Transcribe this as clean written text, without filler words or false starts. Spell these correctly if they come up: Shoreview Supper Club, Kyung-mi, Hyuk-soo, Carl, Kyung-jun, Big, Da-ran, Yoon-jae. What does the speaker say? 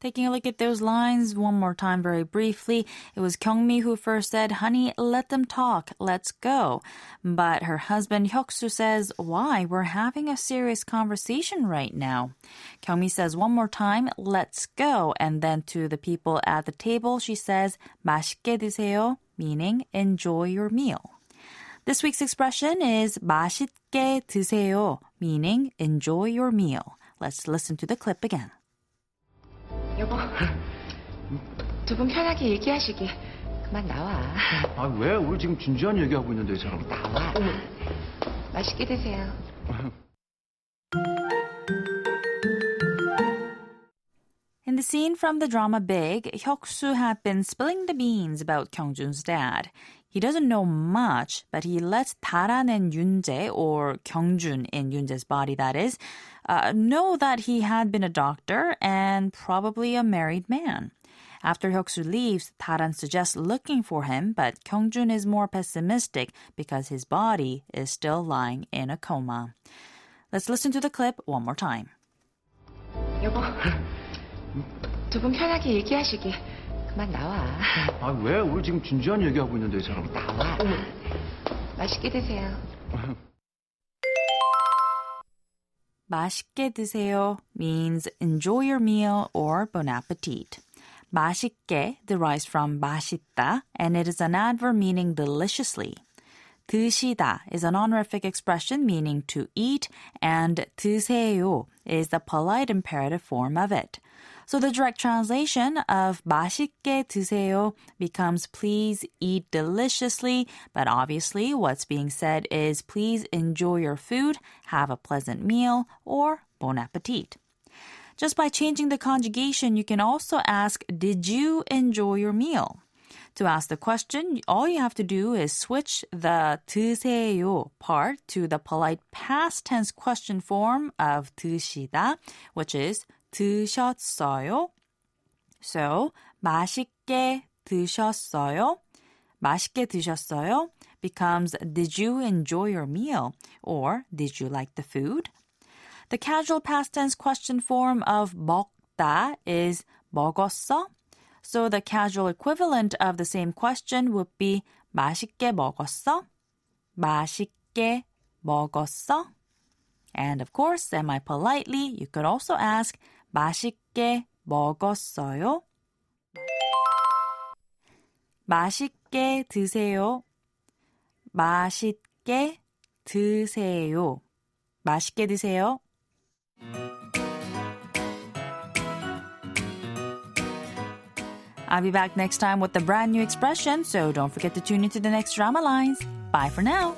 Taking a look at those lines one more time very briefly, it was Kyung-mi who first said, "Honey, let them talk. Let's go." But her husband Hyuk-soo says, "Why? We're having a serious conversation right now." Kyung-mi says one more time, "Let's go." And then to the people at the table, she says, "맛있게 드세요," meaning enjoy your meal. This week's expression is 맛있게 드세요, meaning enjoy your meal. Let's listen to the clip again. 여보, 두 분 편하게 얘기하시게. 그만 나와. 아, 왜? 우리 지금 진지한 얘기하고 있는데, 이 사람. 나와. 맛있게 드세요. In the scene from the drama Big, Hyuk-soo had been spilling the beans about Kyung-jun's dad. He doesn't know much, but he lets Da-ran and Yoon-jae, or Kyung-jun in Yoon-jae's body, that is, know that he had been a doctor and probably a married man. After Hyuk-soo leaves, Da-ran suggests looking for him, but Kyung-jun is more pessimistic because his body is still lying in a coma. Let's listen to the clip one more time. 여보, 두 분 편하게 얘기하시게. 그만 나와. 아, 왜? 우리 지금 진지한 얘기하고 있는데, 이 사람. 나와. 맛있게 드세요. 맛있게 드세요 means enjoy your meal or bon appetit. 맛있게 derives from 맛있다, and it is an adverb meaning deliciously. 드시다 is an honorific expression meaning to eat, and 드세요 is the polite imperative form of it. So the direct translation of 맛있게 드세요 becomes please eat deliciously, but obviously what's being said is please enjoy your food, have a pleasant meal, or bon appetit. Just by changing the conjugation, you can also ask, did you enjoy your meal? To ask the question, all you have to do is switch the 드세요 part to the polite past tense question form of 드시다, which is 드셨어요. So, 맛있게 드셨어요. 맛있게 드셨어요 becomes did you enjoy your meal or did you like the food? The casual past tense question form of 먹다 is 먹었어? So the casual equivalent of the same question would be 맛있게 먹었어? 맛있게 먹었어? And of course, semi-politely, you could also ask 맛있게 먹었어요? 맛있게 드세요. 맛있게 드세요. 맛있게 드세요. I'll be back next time with a brand new expression, so don't forget to tune into the next Drama Lines. Bye for now.